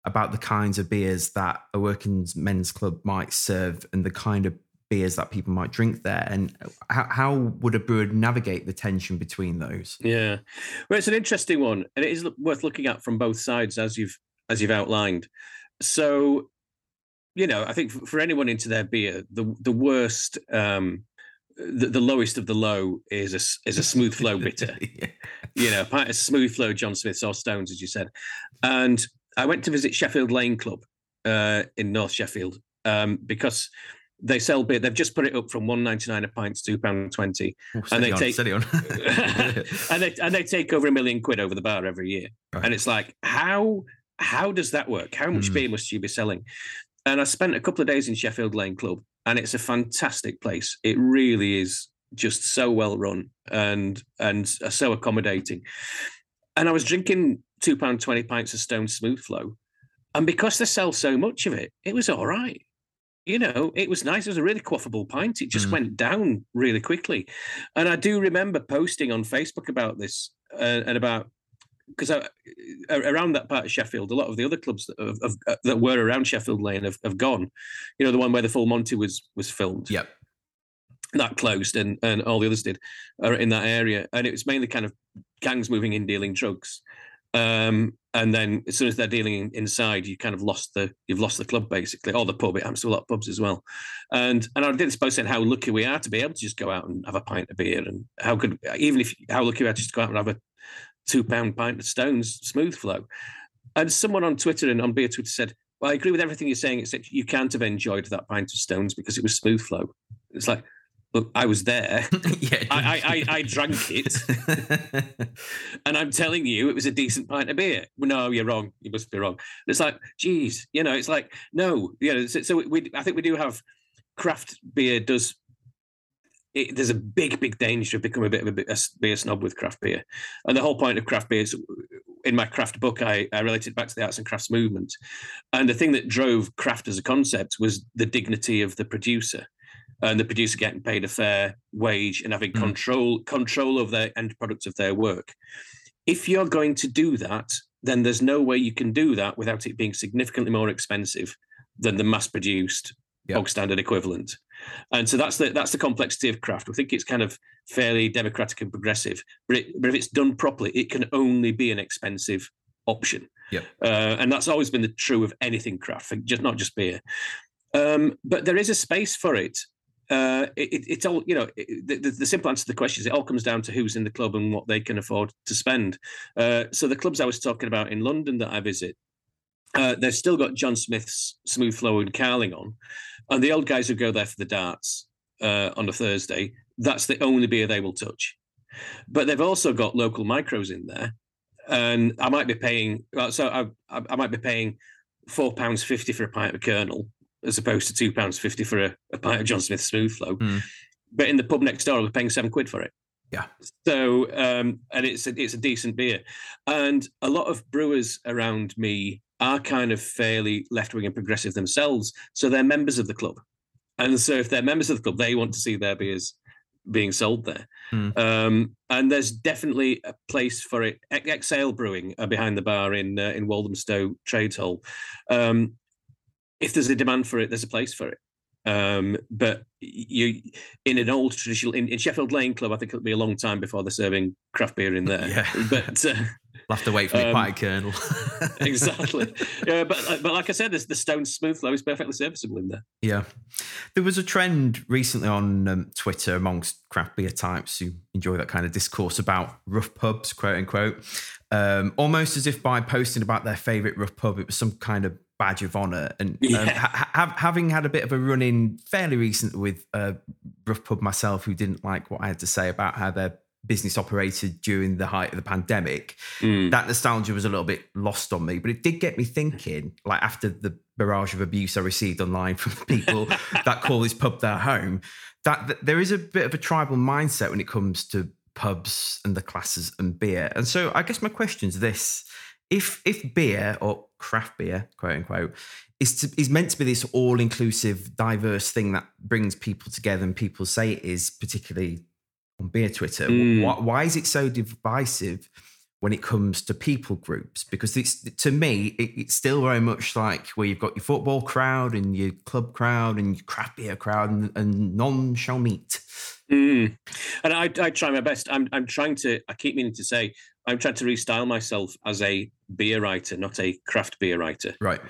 about the kinds of beers that a working men's club might serve and the kind of beers that people might drink there? And how, how would a brewer navigate the tension between those? Yeah, well, it's an interesting one, and it is worth looking at from both sides, as you've as you've outlined. So, you know, I think for anyone into their beer, the the worst, um, the, the lowest of the low is a is a smooth flow bitter. yeah. You know, a smooth flow John Smith's or Stones, as you said. And I went to visit Sheffield Lane Club uh, in North Sheffield um, because they sell beer. They've just put it up from one ninety-nine a pint to two pounds twenty. Oh, and they on, take on. and they and they take over a million quid over the bar every year. Right. And it's like, how how does that work? How much mm. beer must you be selling? And I spent a couple of days in Sheffield Lane Club, and it's a fantastic place. It really is just so well run and and so accommodating. And I was drinking two pounds twenty pints of Stone Smooth Flow, and because they sell so much of it, it was all right. You know, it was nice. It was a really quaffable pint. It just mm. went down really quickly. And I do remember posting on Facebook about this uh, and about, because around that part of Sheffield, a lot of the other clubs that, have, have, that were around Sheffield Lane have, have gone. You know, the one where the Full Monty was was filmed. Yep. That closed, and, and all the others did are in that area. And it was mainly kind of gangs moving in, dealing drugs. Um, and then as soon as they're dealing inside, you kind of lost the, you've lost the club basically, or the pub. It happens to a lot of pubs as well. And, and I did this post saying how lucky we are to be able to just go out and have a pint of beer, and how good, even if how lucky we are just to go out and have a two pound pint of Stones Smooth Flow. And someone on Twitter and on beer Twitter said, well, I agree with everything you're saying, except you can't have enjoyed that pint of Stones because it was Smooth Flow. It's like, look, I was there. yeah. I, I, I, I drank it. And I'm telling you, it was a decent pint of beer. Well, no, you're wrong. You must be wrong. It's like, geez, you know, it's like, no. You know, so, so we, I think we do have, craft beer does, it, there's a big, big danger of becoming a bit of a, a beer snob with craft beer. And the whole point of craft beer is, in my craft book, I, I related back to the arts and crafts movement. And the thing that drove craft as a concept was the dignity of the producer. and the producer getting paid a fair wage and having mm. control control of their end product of their work. If you're going to do that, then there's no way you can do that without it being significantly more expensive than the mass-produced yep. bog standard equivalent. And so that's the that's the complexity of craft. I think it's kind of fairly democratic and progressive, but, it, but if it's done properly, it can only be an expensive option. Yep. Uh, and that's always been the true of anything craft, just not just beer. Um, but there is a space for it. Uh, it, it it's all, you know, it, the, the simple answer to the question is it all comes down to who's in the club and what they can afford to spend. Uh, so the clubs I was talking about in London that I visit, uh, they've still got John Smith's Smooth Flow and Carling on. And the old guys who go there for the darts uh, on a Thursday, that's the only beer they will touch. But they've also got local micros in there. And I might be paying, so I I might be paying four pounds fifty for a pint of Colonel, as opposed to two pounds fifty for a, a pint of John Smith's Smooth Flow. Mm. But in the pub next door, I was paying seven quid for it. Yeah. So, um, and it's a, it's a decent beer. And a lot of brewers around me are kind of fairly left-wing and progressive themselves. So they're members of the club. And so if they're members of the club, they want to see their beers being sold there. Mm. Um, and there's definitely a place for it. Ex- Ale Brewing uh, behind the bar in uh, in Walthamstow Trades Hall. Um, If there's a demand for it, there's a place for it. Um, but you, in an old traditional, in, in Sheffield Lane Club, I think it'll be a long time before they're serving craft beer in there. Yeah. But uh, we'll have to wait for the um, pie kernel. Exactly. Yeah, but but like I said, the Stone Smooth Flow is perfectly serviceable in there. Yeah. There was a trend recently on um, Twitter amongst craft beer types who enjoy that kind of discourse about rough pubs, quote unquote. Um, almost as if by posting about their favourite rough pub, it was some kind of badge of honour. And yeah. um, ha- ha- having had a bit of a run-in fairly recently with a uh, rough pub myself who didn't like what I had to say about how their business operated during the height of the pandemic, mm. that nostalgia was a little bit lost on me. But it did get me thinking, like after the barrage of abuse I received online from people that call this pub their home, that, that there is a bit of a tribal mindset when it comes to pubs and the classes and beer. And so I guess my question is this: if if beer, or craft beer, quote unquote, is to, is meant to be this all-inclusive, diverse thing that brings people together, and people say it is, particularly on beer Twitter, mm. why, why is it so divisive when it comes to people groups? Because it's, to me, it, it's still very much like where you've got your football crowd and your club crowd and your craft beer crowd, and, and none shall meet. Mm. And I, I try my best. I'm, I'm trying to, I keep meaning to say, I'm trying to restyle myself as a beer writer, not a craft beer writer. Right.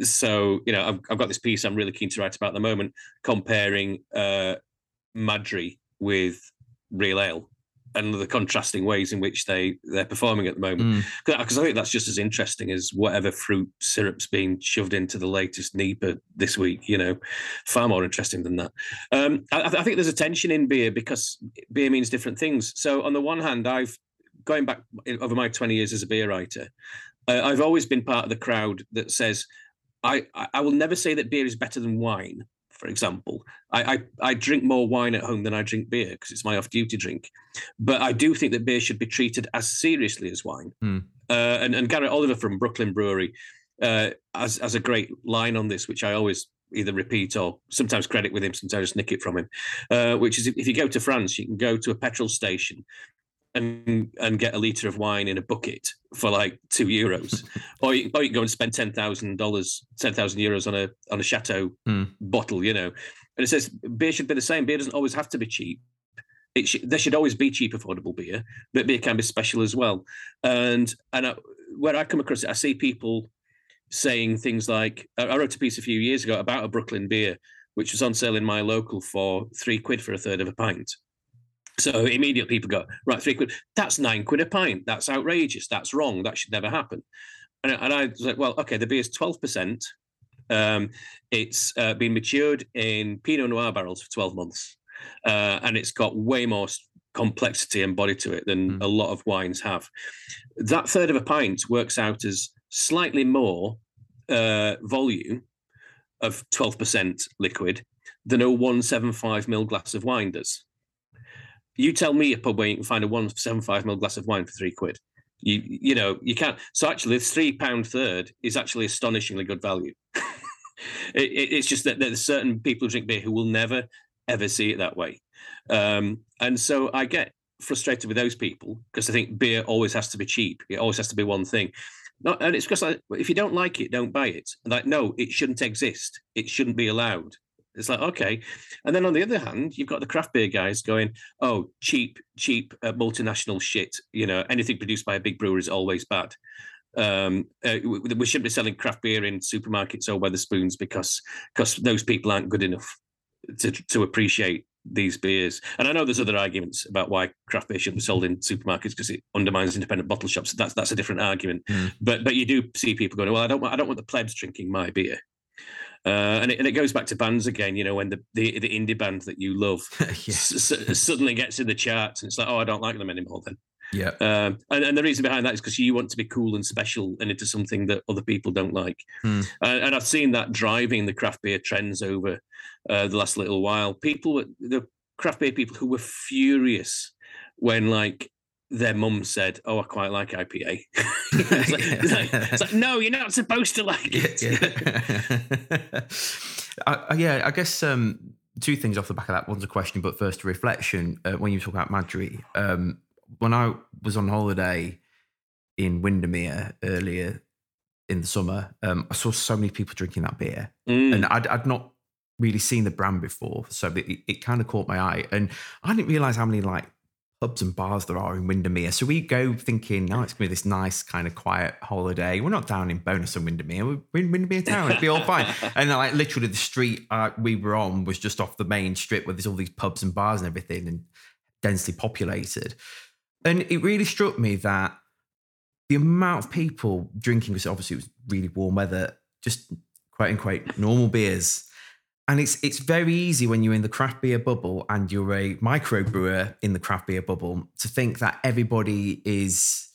So, you know, I've, I've got this piece I'm really keen to write about at the moment, comparing uh, Madry with Real Ale, and the contrasting ways in which they, they're performing at the moment. Because mm. I think that's just as interesting as whatever fruit syrup's being shoved into the latest N E P A this week, you know, far more interesting than that. Um, I, I think there's a tension in beer because beer means different things. So on the one hand, I've, going back over my twenty years as a beer writer, uh, I've always been part of the crowd that says, I, I will never say that beer is better than wine, for example. I, I, I drink more wine at home than I drink beer because it's my off-duty drink. But I do think that beer should be treated as seriously as wine. Mm. Uh, and, and Garrett Oliver from Brooklyn Brewery uh, has, has a great line on this, which I always either repeat or sometimes credit with him, sometimes I just nick it from him, uh, which is if, if you go to France, you can go to a petrol station and and get a litre of wine in a bucket for like two euros. or, you, or you can go and spend ten thousand euros on a on a Chateau mm. bottle, you know. And it says beer should be the same. Beer doesn't always have to be cheap. It sh- there should always be cheap, affordable beer, but beer can be special as well. And and I, where I come across it, I see people saying things like, I wrote a piece a few years ago about a Brooklyn beer, which was on sale in my local for three quid for a third of a pint. So immediately people go, right, three quid, that's nine quid a pint. That's outrageous. That's wrong. That should never happen. And, and I was like, well, okay, the beer's twelve percent. Um, it's uh, been matured in Pinot Noir barrels for twelve months. Uh, and it's got way more complexity and body to it than mm. a lot of wines have. That third of a pint works out as slightly more uh, volume of twelve percent liquid than a one seventy-five milliliter glass of wine does. You tell me a pub where you can find a one seventy-five milliliter glass of wine for three quid. You you know, you can't. So actually, the three pound third is actually astonishingly good value. it, it, it's just that there's certain people who drink beer who will never ever see it that way. Um, and so I get frustrated with those people because I think beer always has to be cheap. It always has to be one thing. Not, and it's because I, if you don't like it, don't buy it. And like, no, it shouldn't exist. It shouldn't be allowed. It's like, okay. And then on the other hand, you've got the craft beer guys going, oh, cheap, cheap uh, multinational shit. You know, anything produced by a big brewer is always bad. Um, uh, we, we shouldn't be selling craft beer in supermarkets or Wetherspoons because because those people aren't good enough to to appreciate these beers. And I know there's other arguments about why craft beer shouldn't be sold in supermarkets because it undermines independent bottle shops. That's that's a different argument. Mm. But but you do see people going, well, I don't want I don't want the plebs drinking my beer. Uh, and, it, and it goes back to bands again, you know, when the the, the indie band that you love yes. s- suddenly gets in the charts, and it's like, oh, I don't like them anymore then. Yeah. Um, and, and the reason behind that is because you want to be cool and special and into something that other people don't like. Mm. Uh, and I've seen that driving the craft beer trends over uh, the last little while. People, were, the craft beer people who were furious when, like, their mum said, oh, I quite like I P A. It's, like, yeah. it's, like, it's like, no, you're not supposed to like it. Yeah, yeah. I, yeah, I guess um, two things off the back of that. One's a question, but first a reflection. Uh, when you talk about Madri, um, when I was on holiday in Windermere earlier in the summer, um, I saw so many people drinking that beer. Mm. And I'd, I'd not really seen the brand before. So it, it kind of caught my eye. And I didn't realise how many like pubs and bars there are in Windermere. So we go thinking, no, oh, it's going to be this nice kind of quiet holiday. We're not down in Bowness and Windermere. We're in Windermere town. It'll be all fine. And like literally the street uh, we were on was just off the main strip where there's all these pubs and bars and everything and densely populated. And it really struck me that the amount of people drinking, because obviously it was really warm weather, just quote unquote normal beers. And it's it's very easy when you're in the craft beer bubble and you're a microbrewer in the craft beer bubble to think that everybody is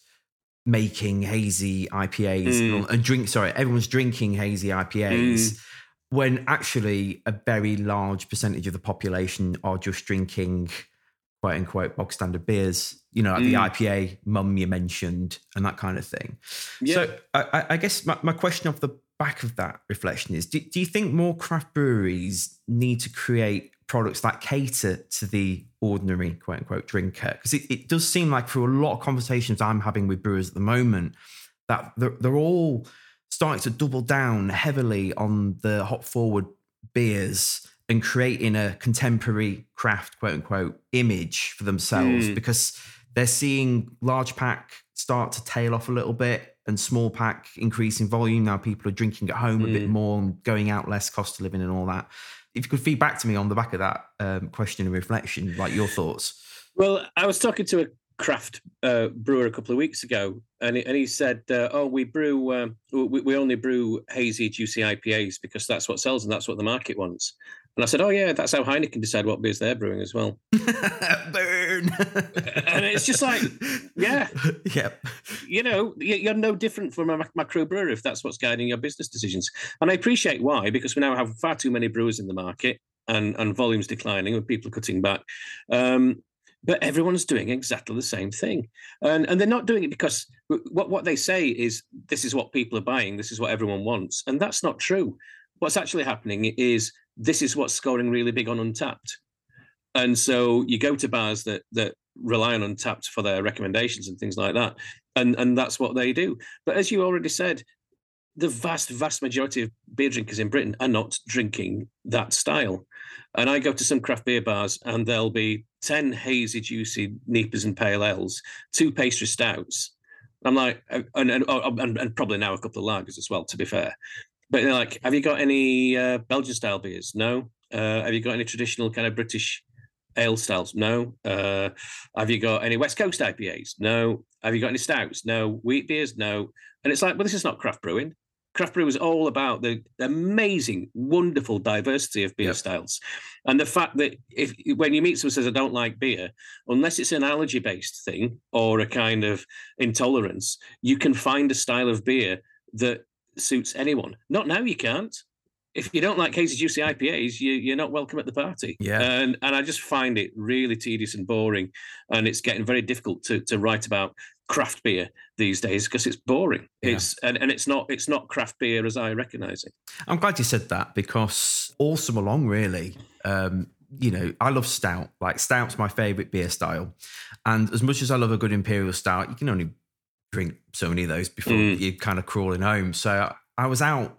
making hazy I P As mm. and drink, sorry, everyone's drinking hazy I P As mm. when actually a very large percentage of the population are just drinking quote unquote bog standard beers, you know, like mm. the I P A mum you mentioned and that kind of thing. Yeah. So I, I guess my, my question off the back of that reflection is, do, do you think more craft breweries need to create products that cater to the ordinary quote unquote drinker? Because it, it does seem like for a lot of conversations I'm having with brewers at the moment that they're, they're all starting to double down heavily on the hop forward beers and creating a contemporary craft, quote unquote, image for themselves mm. because they're seeing large pack start to tail off a little bit and small pack increase in volume. Now people are drinking at home mm. a bit more and going out less, cost of living and all that. If you could feed back to me on the back of that um, question and reflection, like your thoughts. Well, I was talking to a craft uh, brewer a couple of weeks ago and he, and he said, uh, oh, we brew, um, we, we only brew hazy, juicy I P As because that's what sells and that's what the market wants. And I said, oh, yeah, that's how Heineken decide what beers they're brewing as well. Burn. And it's just like, yeah. Yep. You know, you're no different from a macro brewer if that's what's guiding your business decisions. And I appreciate why, because we now have far too many brewers in the market and, and volumes declining and people cutting back. Um, but everyone's doing exactly the same thing. And, and they're not doing it because what, what they say is this is what people are buying, this is what everyone wants. And that's not true. What's actually happening is this is what's scoring really big on Untappd. And so you go to bars that that rely on Untappd for their recommendations and things like that. And, and that's what they do. But as you already said, the vast, vast majority of beer drinkers in Britain are not drinking that style. And I go to some craft beer bars and there'll be ten hazy, juicy neepers and pale ales, two pastry stouts. I'm like, and, and, and, and probably now a couple of lagers as well, to be fair. But they're like, have you got any uh, Belgian-style beers? No. Uh, have you got any traditional kind of British ale styles? No. Uh, have you got any West Coast I P As? No. Have you got any stouts? No. Wheat beers? No. And it's like, well, this is not craft brewing. Craft brewing is all about the amazing, wonderful diversity of beer yep. styles. And the fact that if when you meet someone who says, I don't like beer, unless it's an allergy-based thing or a kind of intolerance, you can find a style of beer that suits anyone. Not now, you can't. If you don't like hazy juicy I P As, you, you're not welcome at the party. Yeah, and and I just find it really tedious and boring, and it's getting very difficult to to write about craft beer these days because it's boring. Yeah. It's and, and it's not it's not craft beer as I recognise it. I'm glad you said that because all summer long, really, um, you know, I love stout. Like, stout's my favourite beer style. And as much as I love a good imperial stout, you can only drink so many of those before mm. you're kind of crawling home. So I was out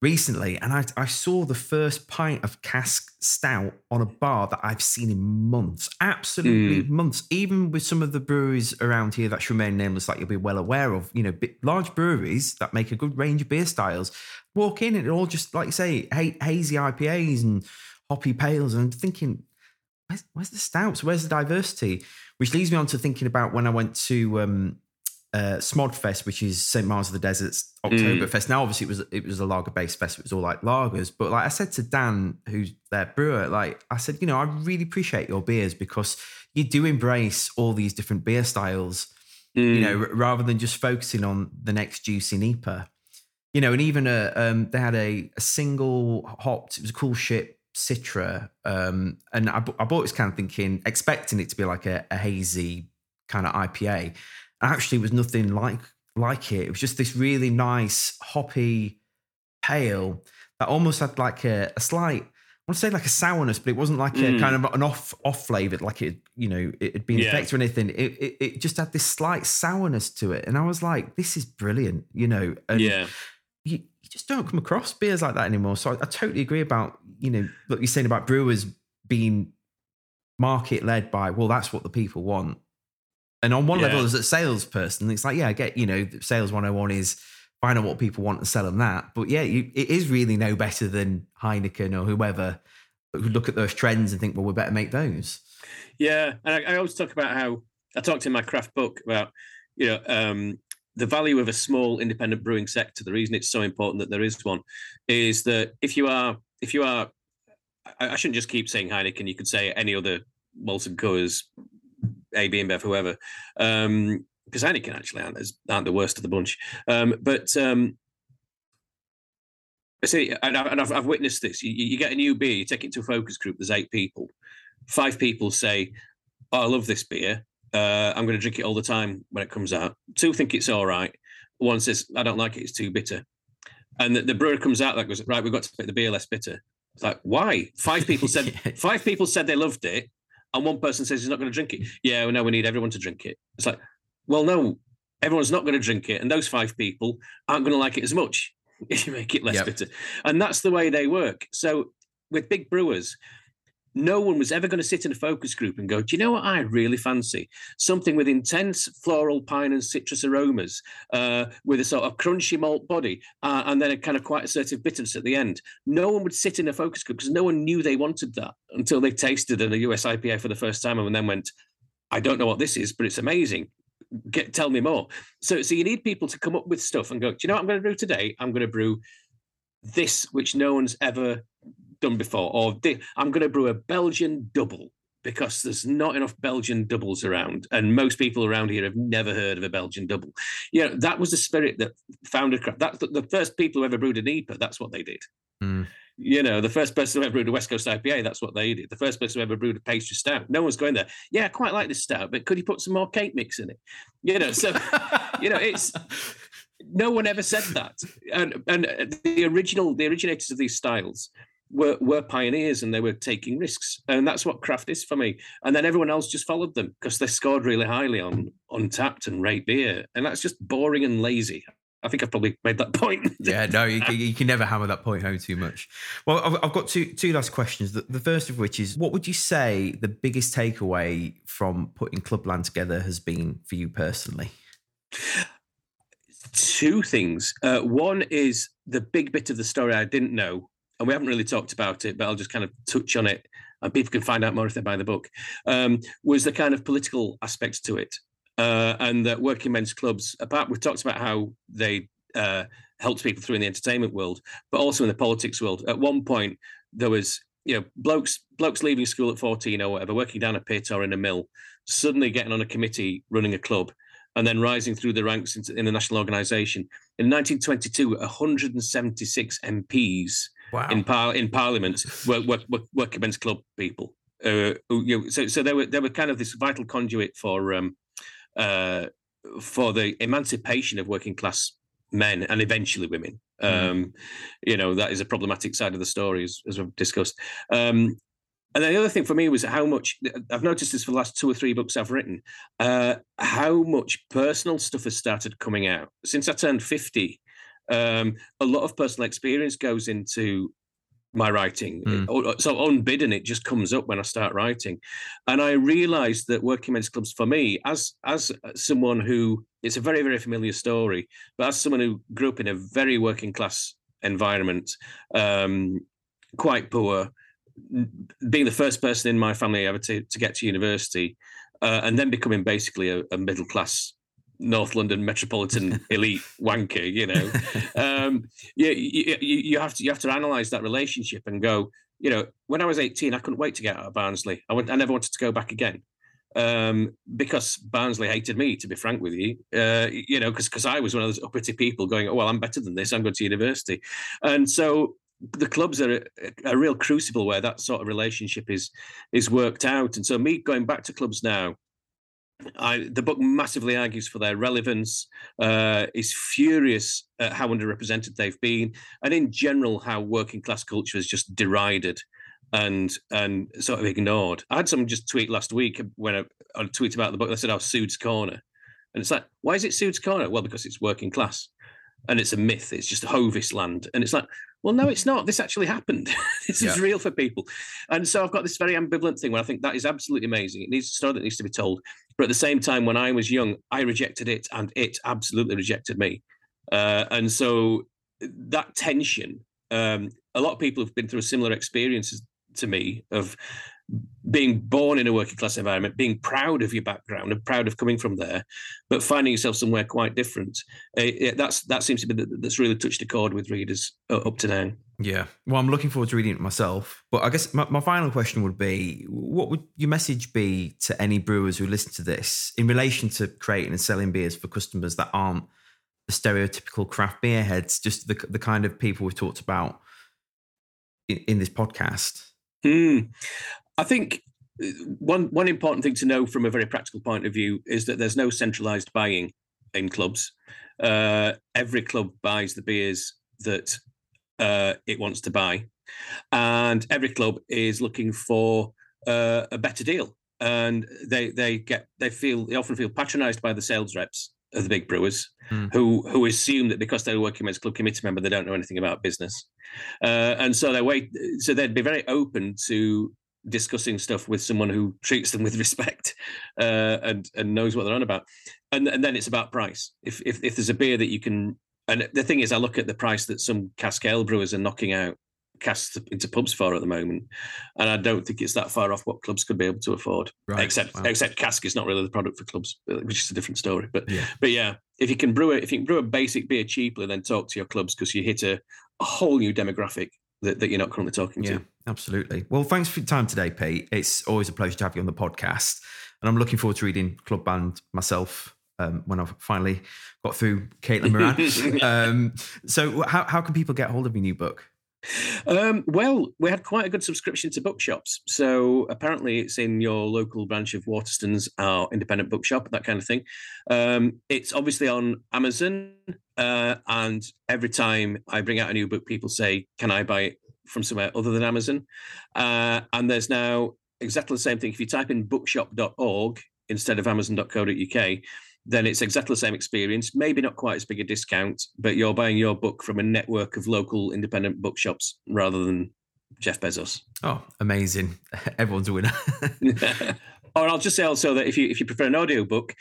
recently and I, I saw the first pint of cask stout on a bar that I've seen in months. Absolutely mm. months. Even with some of the breweries around here that should remain nameless, like you'll be well aware of, you know, large breweries that make a good range of beer styles, walk in and it all just, like you say, ha- hazy I P As and hoppy pales, and I'm thinking, where's, where's the stouts? Where's the diversity? Which leads me on to thinking about when I went to um, uh, Smodfest, which is Saint Miles of the Desert's Oktoberfest. Mm. Now, obviously, it was it was a lager-based fest. It was all like lagers. But like I said to Dan, who's their brewer, like I said, you know, I really appreciate your beers because you do embrace all these different beer styles, mm. you know, r- rather than just focusing on the next juicy N I P A. You know, and even a, um, they had a, a single hopped, it was a cool ship, Citra, um, and I, I bought this can thinking, expecting it to be like a, a hazy kind of I P A. Actually, it was nothing like like it. It was just this really nice hoppy pale that almost had like a, a slight, I want to say like a sourness, but it wasn't like mm. a kind of an off off flavored, like it, you know, it had been yeah. effects or anything. It, it it just had this slight sourness to it, and I was like, this is brilliant, you know. And yeah. You, you just don't come across beers like that anymore. So I, I totally agree about, you know, what you're saying about brewers being market led by, well, that's what the people want. And on one yeah. level, as a salesperson, it's like, yeah, I get, you know, sales one oh one is find out what people want and sell them that. But yeah, you, it is really no better than Heineken or whoever who look at those trends and think, well, we better make those. Yeah. And I, I always talk about how I talked in my craft book about, you know, um, the value of a small independent brewing sector, the reason it's so important that there is one, is that if you are, if you are, I, I shouldn't just keep saying Heineken, you could say any other Molson Coors, A B InBev, whoever, because um, Heineken actually aren't, aren't the worst of the bunch. Um, but um, I see, and, I, and I've, I've witnessed this, you, you get a new beer, you take it to a focus group, there's eight people, five people say, oh, I love this beer. Uh, I'm going to drink it all the time when it comes out. Two think it's all right. One says, I don't like it, it's too bitter. And the, the brewer comes out that goes, right, we've got to make the beer less bitter. It's like, why? Five people said yeah. five people said they loved it, and one person says he's not going to drink it. Yeah, well, no, we need everyone to drink it. It's like, well, no, everyone's not going to drink it, and those five people aren't going to like it as much if you make it less yep. bitter. And that's the way they work. So with big brewers, no one was ever going to sit in a focus group and go, do you know what I really fancy? Something with intense floral, pine and citrus aromas, uh, with a sort of crunchy malt body, uh, and then a kind of quite assertive bitterness at the end. No one would sit in a focus group because no one knew they wanted that until they tasted a U S I P A for the first time and then went, I don't know what this is, but it's amazing. Get, tell me more. So, so you need people to come up with stuff and go, do you know what I'm going to do today? I'm going to brew this, which no one's ever done before, or I'm going to brew a Belgian double because there's not enough Belgian doubles around, and most people around here have never heard of a Belgian double. You know, that was the spirit that founded craft. That's the, the first people who ever brewed an I P A. That's what they did. Mm. You know, the first person who ever brewed a West Coast I P A. That's what they did. The first person who ever brewed a pastry stout. No one's going there. Yeah, I quite like this stout, but could you put some more cake mix in it? You know, so you know, it's. No one ever said that, and and the original, the originators of these styles. Were, were pioneers, and they were taking risks, and that's what craft is for me. And then everyone else just followed them because they scored really highly on Untappd and rate beer, and that's just boring and lazy. I think I've probably made that point. Yeah, no, you can, you can never hammer that point home too much. Well, I've, I've got two two last questions. The, the first of which is, what would you say the biggest takeaway from putting Clubland together has been for you personally? Two things. Uh, one is the big bit of the story I didn't know. And we haven't really talked about it, but I'll just kind of touch on it, and people can find out more if they buy the book, um, was the kind of political aspects to it. Uh, and that working men's clubs, apart, we've talked about how they uh, helped people through in the entertainment world, but also in the politics world. At one point, there was, you know, blokes blokes leaving school at fourteen or whatever, working down a pit or in a mill, suddenly getting on a committee, running a club, and then rising through the ranks into, in the national organisation. In nineteen twenty-two, one hundred seventy-six M Ps wow. in par- in Parliament were, were, were working men's club people. Uh, who, you know, so, so they were they were kind of this vital conduit for um, uh, for the emancipation of working class men and eventually women. Mm. Um, you know, that is a problematic side of the story, as, as we've discussed. Um, And the other thing for me was how much, I've noticed this for the last two or three books I've written, uh, how much personal stuff has started coming out. Since I turned fifty, um, a lot of personal experience goes into my writing. Mm. So unbidden, it just comes up when I start writing. And I realised that working men's clubs for me, as as someone who, it's a very, very familiar story, but as someone who grew up in a very working class environment, um, quite poor, being the first person in my family ever to, to get to university, uh, and then becoming basically a, a middle-class North London metropolitan elite wanker, you know, um, you, you, you have to you have to analyse that relationship and go, you know, when I was eighteen, I couldn't wait to get out of Barnsley. I, went, I never wanted to go back again, um, because Barnsley hated me, to be frank with you, uh, you know, because because I was one of those uppity people going, oh, well, I'm better than this, I'm going to university. And so the clubs are a, a real crucible where that sort of relationship is is worked out. And so me going back to clubs now, I, the book massively argues for their relevance, uh, is furious at how underrepresented they've been, and in general how working class culture is just derided and and sort of ignored. I had someone just tweet last week when I, I tweeted about the book, they said, oh, Sood's Corner. And it's like, why is it Sood's Corner? Well, because it's working class. And it's a myth. It's just Hovis land. And it's like, well, no, it's not. This actually happened. This yeah. is real for people. And so I've got this very ambivalent thing where I think that is absolutely amazing. It needs a story that needs to be told. But at the same time, when I was young, I rejected it, and it absolutely rejected me. Uh, and so that tension, um, a lot of people have been through similar experiences to me of being born in a working class environment, being proud of your background and proud of coming from there, but finding yourself somewhere quite different. It, it, that's that seems to be the, that's really touched a chord with readers up to now. Yeah. Well, I'm looking forward to reading it myself. But I guess my, my final question would be, what would your message be to any brewers who listen to this in relation to creating and selling beers for customers that aren't the stereotypical craft beer heads, just the, the kind of people we've talked about in, in this podcast? Hmm. I think one one important thing to know from a very practical point of view is that there's no centralised buying in clubs. Uh, every club buys the beers that uh, it wants to buy, and every club is looking for uh, a better deal. And they they get they feel they often feel patronised by the sales reps of the big brewers, mm. who who assume that because they're a working men's club committee member, they don't know anything about business, uh, and so they wait. So they'd be very open to discussing stuff with someone who treats them with respect uh, and and knows what they're on about. And and then it's about price. If if if there's a beer that you can, and the thing is, I look at the price that some cask ale brewers are knocking out casks into pubs for at the moment, and I don't think it's that far off what clubs could be able to afford. Right. Except wow. except cask is not really the product for clubs, which is a different story. But yeah. but yeah, if you can brew it, if you can brew a basic beer cheaply, then talk to your clubs, because you hit a, a whole new demographic that, that you're not currently talking yeah, to. Absolutely. Well, thanks for your time today, Pete. It's always a pleasure to have you on the podcast, and I'm looking forward to reading Clubland myself um, when I've finally got through Caitlin Moran. um, so how, how can people get hold of your new book? Um, well, we had quite a good subscription to bookshops. So apparently it's in your local branch of Waterstones, our independent bookshop, that kind of thing. Um, it's obviously on Amazon. Uh, and every time I bring out a new book, people say, can I buy it from somewhere other than Amazon? Uh, and there's now exactly the same thing. If you type in bookshop dot org instead of amazon dot co dot uk, then it's exactly the same experience, maybe not quite as big a discount, but you're buying your book from a network of local independent bookshops rather than Jeff Bezos. Oh, amazing. Everyone's a winner. Or I'll just say also that if you if you prefer an audiobook,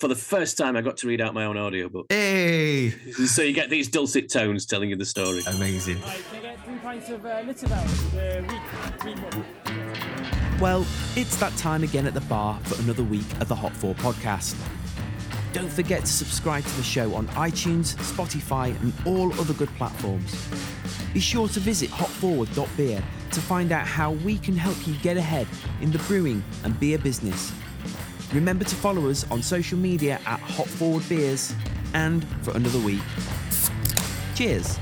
for the first time I got to read out my own audiobook. Hey! So you get these dulcet tones telling you the story. Amazing. Right, can I get three pints of uh, Little Bell? Uh, well, it's that time again at the bar for another week of the Hot four Podcast. Don't forget to subscribe to the show on iTunes, Spotify, and all other good platforms. Be sure to visit hop forward dot beer to find out how we can help you get ahead in the brewing and beer business. Remember to follow us on social media at Hop Forward Beers, and for another week. Cheers.